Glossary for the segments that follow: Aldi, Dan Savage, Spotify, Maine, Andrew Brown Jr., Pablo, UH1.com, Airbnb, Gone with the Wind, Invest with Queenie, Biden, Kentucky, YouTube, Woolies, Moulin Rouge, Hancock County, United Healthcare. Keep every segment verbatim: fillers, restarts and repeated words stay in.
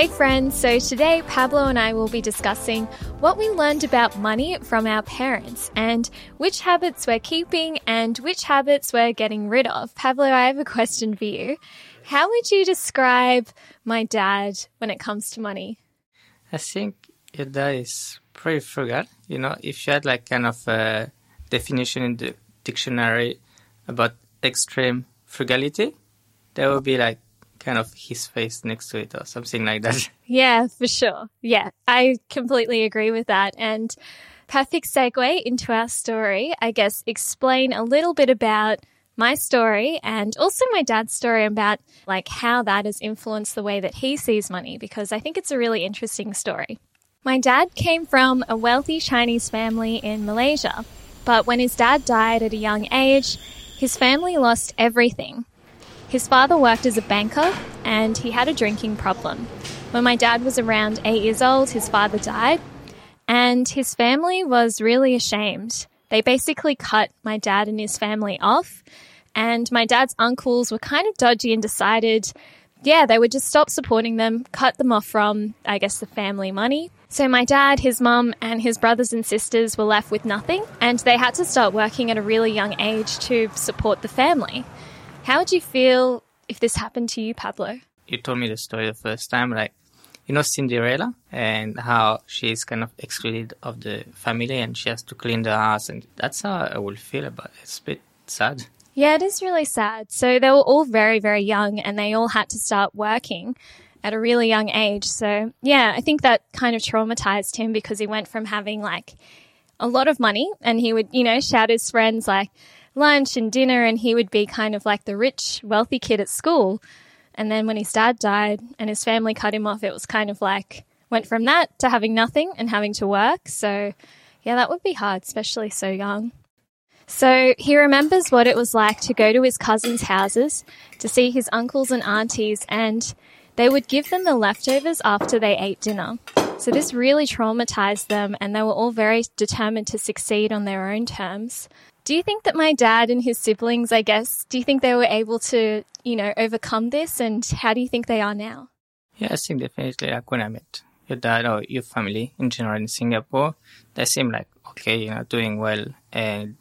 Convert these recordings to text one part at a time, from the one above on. Hey friends, so today Pablo and I will be discussing what we learned about money from our parents and which habits we're keeping and which habits we're getting rid of. Pablo, I have a question for you. How would you describe my dad when it comes to money? I think your dad is pretty frugal. You know, if you had like kind of a definition in the dictionary about extreme frugality, that would be like kind of his face next to it or something like that. Yeah, for sure. Yeah, I completely agree with that. And perfect segue into our story, I guess, explain a little bit about my story and also my dad's story about like how that has influenced the way that he sees money, because I think it's a really interesting story. My dad came from a wealthy Chinese family in Malaysia, but when his dad died at a young age, his family lost everything. His father worked as a banker and he had a drinking problem. When my dad was around eight years old, his father died and his family was really ashamed. They basically cut my dad and his family off, and my dad's uncles were kind of dodgy and decided, yeah, they would just stop supporting them, cut them off from, I guess, the family money. So my dad, his mum and his brothers and sisters were left with nothing, and they had to start working at a really young age to support the family. How would you feel if this happened to you, Pablo? You told me the story the first time, like, you know, Cinderella, and how she's kind of excluded of the family and she has to clean the house. And that's how I would feel about it. It's a bit sad. Yeah, it is really sad. So they were all very, very young and they all had to start working at a really young age. So yeah, I think that kind of traumatized him, because he went from having like a lot of money and he would, you know, shout his friends like lunch and dinner, and he would be kind of like the rich, wealthy kid at school. And then when his dad died and his family cut him off, it was kind of like went from that to having nothing and having to work. So yeah, that would be hard, especially so young. So he remembers what it was like to go to his cousins' houses to see his uncles and aunties, and they would give them the leftovers after they ate dinner. So this really traumatized them, and they were all very determined to succeed on their own terms. Do you think that my dad and his siblings, I guess, do you think they were able to, you know, overcome this? And how do you think they are now? Yeah, I think definitely, like when I met your dad or your family in general in Singapore, they seem like, okay, you know, doing well. And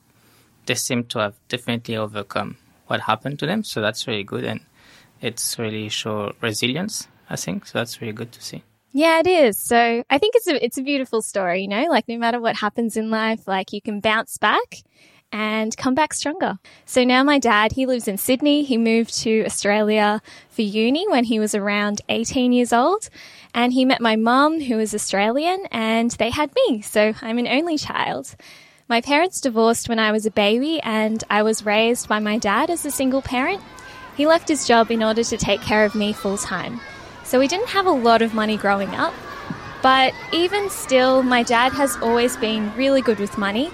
they seem to have definitely overcome what happened to them. So that's really good. And it's really show resilience, I think. So that's really good to see. Yeah, it is. So I think it's a, it's a beautiful story, you know, like no matter what happens in life, like you can bounce back and come back stronger. So now my dad, he lives in Sydney. He moved to Australia for uni when he was around eighteen years old. And he met my mum, who is Australian, and they had me. So I'm an only child. My parents divorced when I was a baby, and I was raised by my dad as a single parent. He left his job in order to take care of me full time. So we didn't have a lot of money growing up. But even still, my dad has always been really good with money.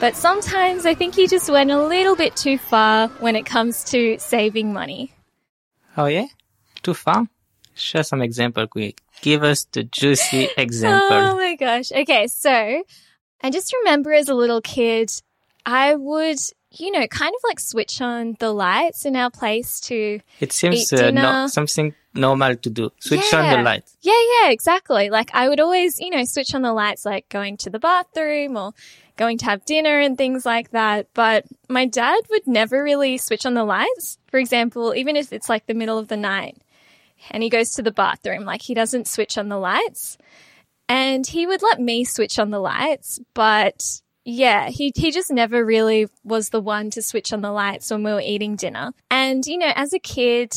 But sometimes I think he just went a little bit too far when it comes to saving money. Oh yeah? Too far? Share some example quick. Give us the juicy example. Oh my gosh. Okay, so I just remember as a little kid, I would, you know, kind of like switch on the lights in our place to It seems eat uh, no, something normal to do. Switch yeah. on the lights. Yeah, yeah, exactly. Like I would always, you know, switch on the lights, like going to the bathroom or going to have dinner and things like that. But my dad would never really switch on the lights. For example, even if it's like the middle of the night and he goes to the bathroom, like he doesn't switch on the lights, and he would let me switch on the lights. But yeah, he, he just never really was the one to switch on the lights when we were eating dinner. And, you know, as a kid,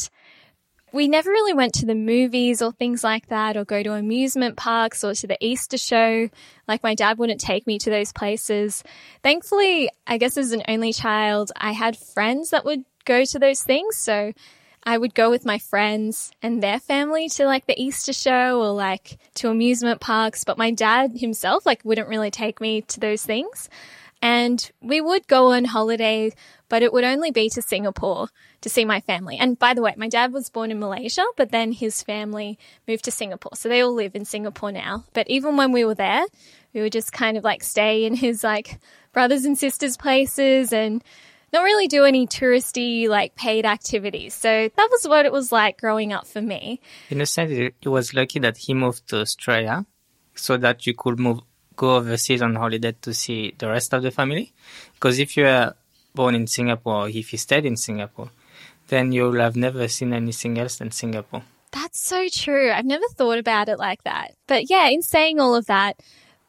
We never really went to the movies or things like that, or go to amusement parks or to the Easter show. Like, my dad wouldn't take me to those places. Thankfully, I guess as an only child, I had friends that would go to those things. So I would go with my friends and their family to like the Easter show or like to amusement parks. But my dad himself like wouldn't really take me to those things. And we would go on holiday, but it would only be to Singapore to see my family. And by the way, my dad was born in Malaysia, but then his family moved to Singapore. So they all live in Singapore now. But even when we were there, we would just kind of like stay in his like brothers and sisters' places and not really do any touristy like paid activities. So that was what it was like growing up for me. In a sense, it was lucky that he moved to Australia so that you could move go overseas on holiday to see the rest of the family. Because if you are born in Singapore, or if you stayed in Singapore, then you'll have never seen anything else than Singapore. That's so true. I've never thought about it like that. But yeah, in saying all of that,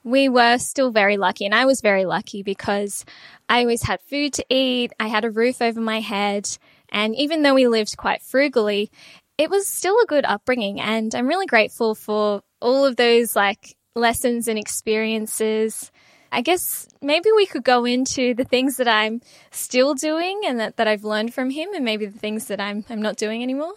we were still very lucky. And I was very lucky because I always had food to eat. I had a roof over my head. And even though we lived quite frugally, it was still a good upbringing. And I'm really grateful for all of those like lessons and experiences. I guess maybe we could go into the things that I'm still doing and that, that I've learned from him, and maybe the things that I'm, I'm not doing anymore.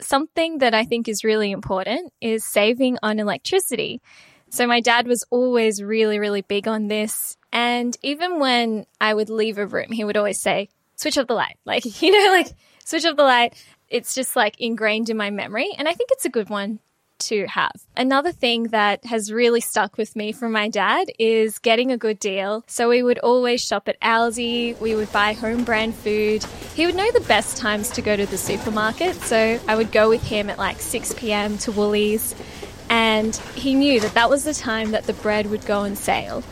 Something that I think is really important is saving on electricity. So my dad was always really, really big on this. And even when I would leave a room, he would always say, switch off the light. Like, you know, like switch off the light. It's just like ingrained in my memory. And I think it's a good one to have. Another thing that has really stuck with me from my dad is getting a good deal. So we would always shop at Aldi. We would buy home brand food. He would know the best times to go to the supermarket. So I would go with him at like six p.m. to Woolies. And he knew that that was the time that the bread would go on sale.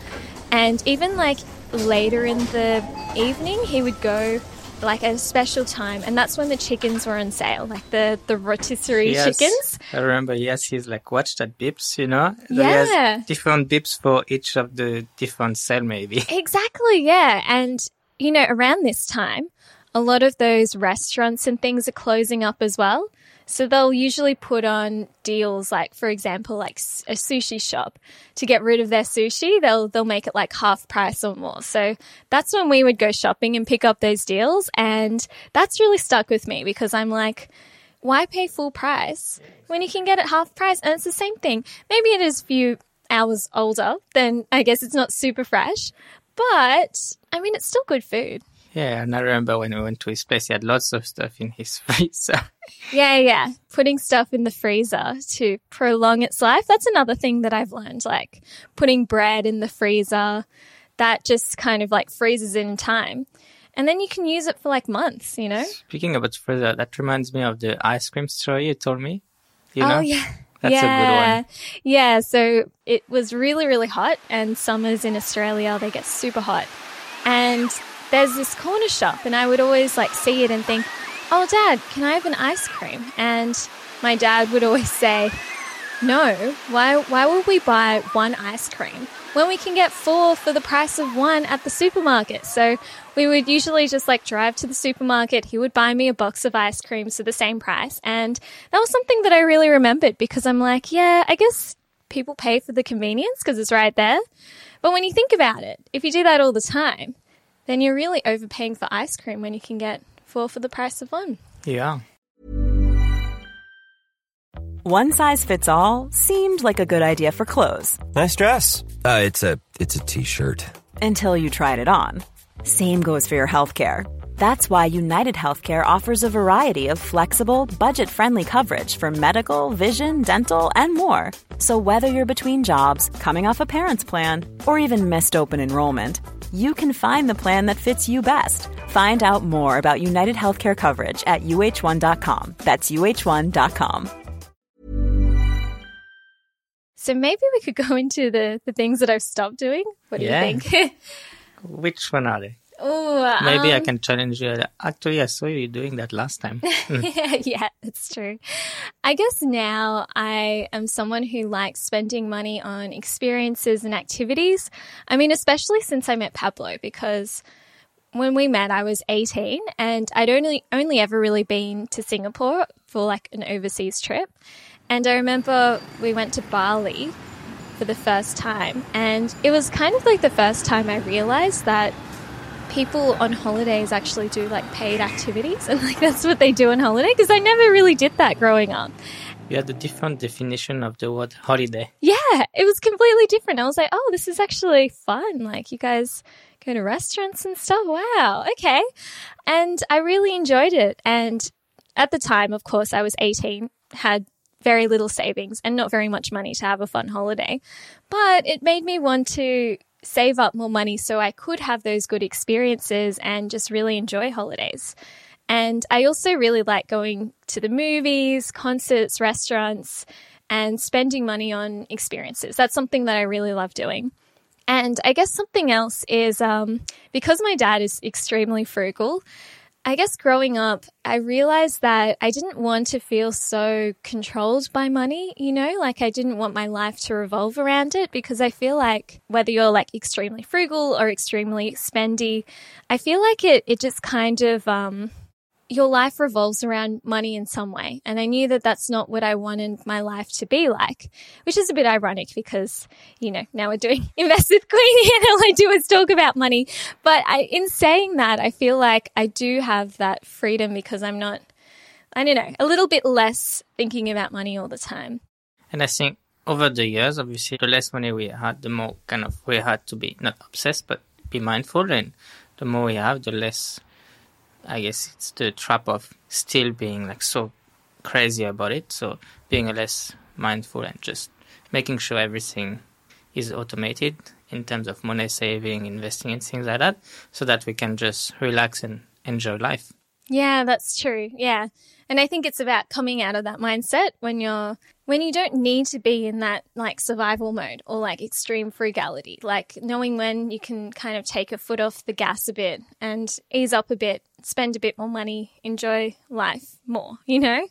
And even like later in the evening, he would go like at a special time, and that's when the chickens were on sale, like the, the rotisserie yes, chickens. I remember, yes, he's like, watch that beeps, you know? Yeah. There's different beeps for each of the different sale, maybe. Exactly, yeah. And, you know, around this time, a lot of those restaurants and things are closing up as well. So they'll usually put on deals like, for example, like a sushi shop. To get rid of their sushi, they'll they'll make it like half price or more. So that's when we would go shopping and pick up those deals. And that's really stuck with me because I'm like, why pay full price when you can get it half price? And it's the same thing. Maybe it is a few hours older, then I guess it's not super fresh. But, I mean, it's still good food. Yeah, and I remember when we went to his place, he had lots of stuff in his freezer. Yeah, yeah. Putting stuff in the freezer to prolong its life. That's another thing that I've learned, like putting bread in the freezer. That just kind of like freezes in time. And then you can use it for like months, you know? Speaking about freezer, that reminds me of the ice cream story you told me. You oh, know? yeah. That's yeah. a good one. Yeah, so it was really, really hot. And summers in Australia, they get super hot. And there's this corner shop, and I would always like see it and think, oh, Dad, can I have an ice cream? And my dad would always say, no, why why would we buy one ice cream when we can get four for the price of one at the supermarket? So we would usually just like drive to the supermarket. He would buy me a box of ice creams for the same price. And that was something that I really remembered because I'm like, yeah, I guess people pay for the convenience because it's right there. But when you think about it, if you do that all the time, then you're really overpaying for ice cream when you can get four for the price of one. Yeah. One size fits all seemed like a good idea for clothes. Nice dress. Uh, it's a it's a t-shirt. Until you tried it on. Same goes for your healthcare. That's why United Healthcare offers a variety of flexible, budget-friendly coverage for medical, vision, dental, and more. So whether you're between jobs, coming off a parent's plan, or even missed open enrollment, you can find the plan that fits you best. Find out more about United Healthcare coverage at U H one dot com. That's U H one dot com. So maybe we could go into the, the things that I've stopped doing. What do yeah. you think? Which one are they? Ooh, maybe um, I can challenge you. Actually, I saw you doing that last time. Yeah, it's true. I guess now I am someone who likes spending money on experiences and activities. I mean, especially since I met Pablo, because when we met, I was eighteen and I'd only, only ever really been to Singapore for like an overseas trip. And I remember we went to Bali for the first time. And it was kind of like the first time I realized that people on holidays actually do like paid activities. And like that's what they do on holiday, because I never really did that growing up. You had a different definition of the word holiday. Yeah, it was completely different. I was like, oh, this is actually fun. Like you guys go to restaurants and stuff. Wow. Okay. And I really enjoyed it. And at the time, of course, I was eighteen, had very little savings and not very much money to have a fun holiday. But it made me want to save up more money so I could have those good experiences and just really enjoy holidays. And I also really like going to the movies, concerts, restaurants, and spending money on experiences. That's something that I really love doing. And I guess something else is um, because my dad is extremely frugal, I guess growing up, I realized that I didn't want to feel so controlled by money, you know, like I didn't want my life to revolve around it, because I feel like whether you're like extremely frugal or extremely spendy, I feel like it, it just kind of... Um, your life revolves around money in some way. And I knew that that's not what I wanted my life to be like, which is a bit ironic because, you know, now we're doing Invest with Queenie and all I do is talk about money. But I, in saying that, I feel like I do have that freedom because I'm not, I don't know, a little bit less thinking about money all the time. And I think over the years, obviously, the less money we had, the more kind of we had to be not obsessed, but be mindful. And the more we have, the less... I guess it's the trap of still being like so crazy about it. So being less mindful and just making sure everything is automated in terms of money saving, investing and things like that, so that we can just relax and enjoy life. Yeah, that's true. Yeah. And I think it's about coming out of that mindset when you're, when you don't need to be in that like survival mode or like extreme frugality, like knowing when you can kind of take a foot off the gas a bit and ease up a bit, spend a bit more money, enjoy life more, you know?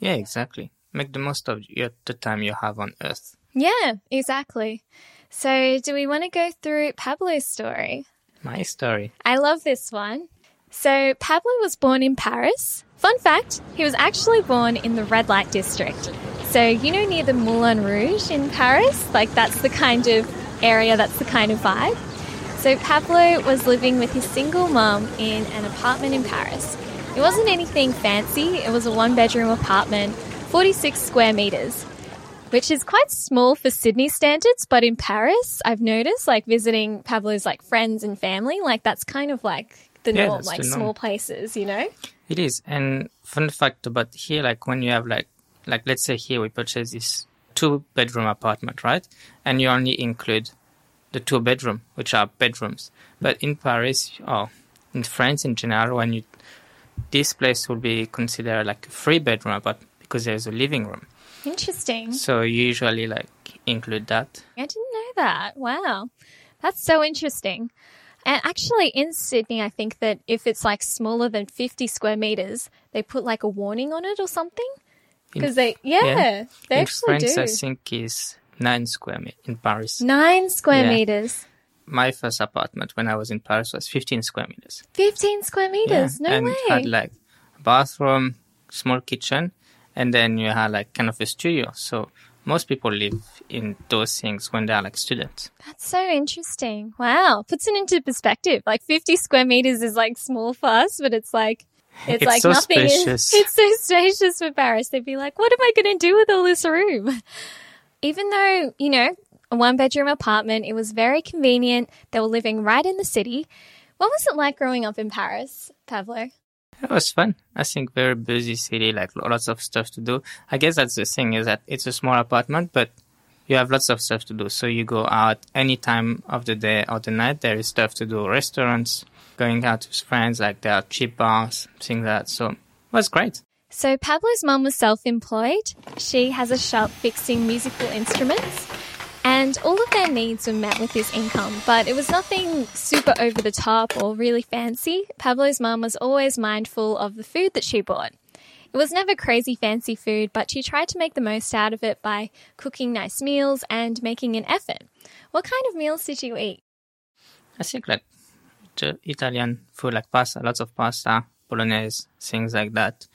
Yeah, exactly. Make the most of your, the time you have on earth. Yeah, exactly. So do we want to go through Pablo's story? My story. I love this one. So Pablo was born in Paris. Fun fact, he was actually born in the red light district. So, you know, near the Moulin Rouge in Paris, like that's the kind of area, that's the kind of vibe. So Pablo was living with his single mum in an apartment in Paris. It wasn't anything fancy. It was a one-bedroom apartment, forty-six square metres, which is quite small for Sydney standards. But in Paris, I've noticed, like visiting Pablo's like friends and family, like that's kind of like... the yeah, norm, like the norm. Small places, you know? It is. And fun fact about here, like when you have like, like let's say here we purchase this two-bedroom apartment, right? And you only include the two-bedroom, which are bedrooms. But in Paris, or in France in general, when you, this place will be considered like a three-bedroom apartment because there's a living room. Interesting. So you usually like include that. I didn't know that. Wow. That's so interesting. And actually in Sydney, I think that if it's like smaller than fifty square meters, they put like a warning on it or something. Because they, yeah, yeah. they in actually France, do. In France, I think is nine square meters in Paris. Nine square yeah. meters. My first apartment when I was in Paris was fifteen square meters. fifteen square meters, yeah. no and way. And it had like a bathroom, small kitchen, and then you had like kind of a studio. So most people live in those things when they're like students. That's so interesting. Wow. Puts it into perspective. Like fifty square meters is like small for us, but it's like, it's, it's like so nothing. Spacious. It's so spacious for Paris. They'd be like, what am I going to do with all this room? Even though, you know, a one bedroom apartment, it was very convenient. They were living right in the city. What was it like growing up in Paris, Pablo? It was fun. I think very busy city, like lots of stuff to do. I guess that's the thing is that it's a small apartment, but you have lots of stuff to do. So you go out any time of the day or the night. There is stuff to do. Restaurants, going out with friends, like there are cheap bars, things like that. So it was great. So Pablo's mum was self-employed. She has a shop fixing musical instruments. And all of their needs were met with his income, but it was nothing super over the top or really fancy. Pablo's mum was always mindful of the food that she bought. It was never crazy fancy food, but she tried to make the most out of it by cooking nice meals and making an effort. What kind of meals did you eat? I think like Italian food like pasta, lots of pasta, bolognese, things like that.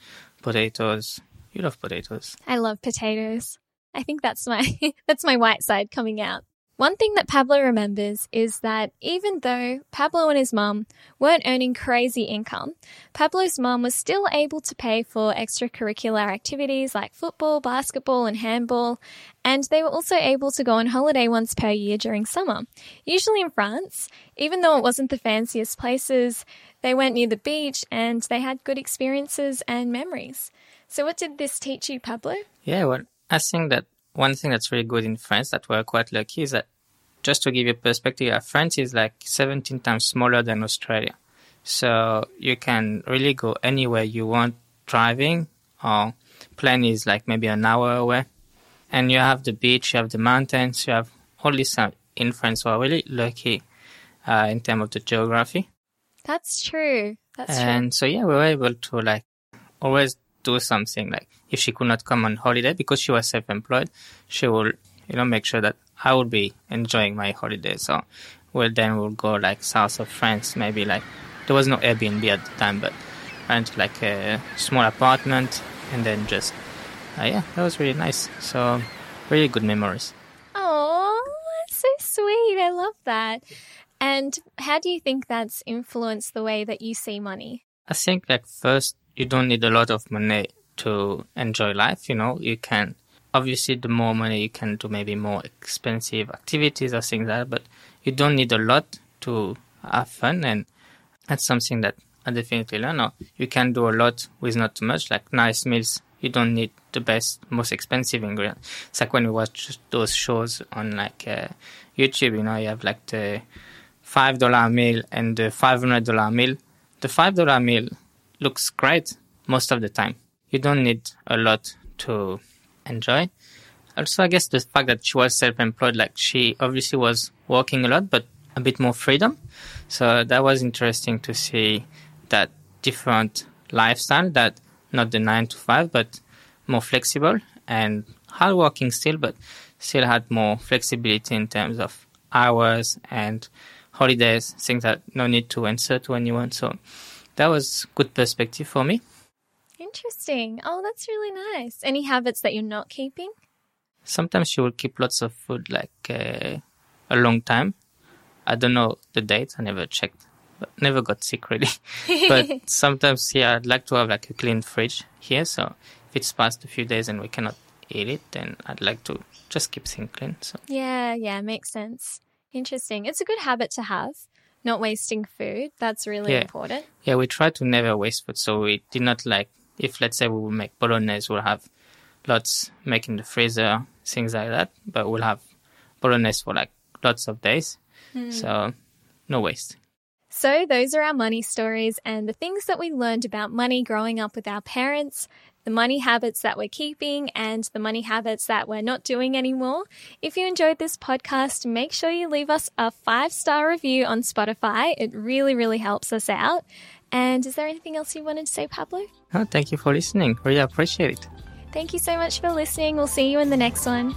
Potatoes. You love potatoes. I love potatoes. I think that's my that's my white side coming out. One thing that Pablo remembers is that even though Pablo and his mum weren't earning crazy income, Pablo's mum was still able to pay for extracurricular activities like football, basketball and handball, and they were also able to go on holiday once per year during summer. Usually in France, even though it wasn't the fanciest places, they went near the beach and they had good experiences and memories. So what did this teach you, Pablo? Yeah, well, I think that one thing that's really good in France that we're quite lucky is that, just to give you perspective, France is like seventeen times smaller than Australia. So you can really go anywhere you want driving, or plane is like maybe an hour away. And you have the beach, you have the mountains, you have all this in France. So we're really lucky uh, in terms of the geography. That's true. That's and true. And so, yeah, we were able to like always do something. Like if she could not come on holiday because she was self-employed, she will, you know, make sure that I will be enjoying my holiday. So well, then we'll go like south of France, maybe like there was no Airbnb at the time, but rent like a small apartment and then just, uh, yeah, that was really nice. So really good memories. Oh, that's so sweet. I love that. And how do you think that's influenced the way that you see money? I think like first, you don't need a lot of money to enjoy life, you know. You can, obviously, the more money you can do maybe more expensive activities or things like that, but you don't need a lot to have fun, and that's something that I definitely learned. Or you can do a lot with not too much, like nice meals. You don't need the best, most expensive ingredients. It's like when you watch those shows on like uh, YouTube, you know, you have like the five dollar meal and the five hundred dollar meal. The five dollar meal looks great most of the time. You don't need a lot to enjoy. Also, I guess the fact that she was self-employed, like she obviously was working a lot, but a bit more freedom. So that was interesting to see that different lifestyle, that not the nine to five, but more flexible and hard working still, but still had more flexibility in terms of hours and holidays, things that no need to answer to anyone. So that was good perspective for me. Interesting. Oh, that's really nice. Any habits that you're not keeping? Sometimes she will keep lots of food like uh, a long time. I don't know the dates. I never checked, but never got sick really. But sometimes, yeah, I'd like to have like a clean fridge here. So if it's past a few days and we cannot eat it, then I'd like to just keep things clean. So yeah, yeah, makes sense. Interesting. It's a good habit to have. Not wasting food, that's really yeah. important. Yeah, we try to never waste food. So we did not like, if let's say we will make bolognese, we'll have lots make in the freezer, things like that. But we'll have bolognese for like lots of days. Mm. So no waste. So those are our money stories and the things that we learned about money growing up with our parents, the money habits that we're keeping and the money habits that we're not doing anymore. If you enjoyed this podcast, make sure you leave us a five-star review on Spotify. It really, really helps us out. And is there anything else you wanted to say, Pablo? Oh, thank you for listening. Really appreciate it. Thank you so much for listening. We'll see you in the next one.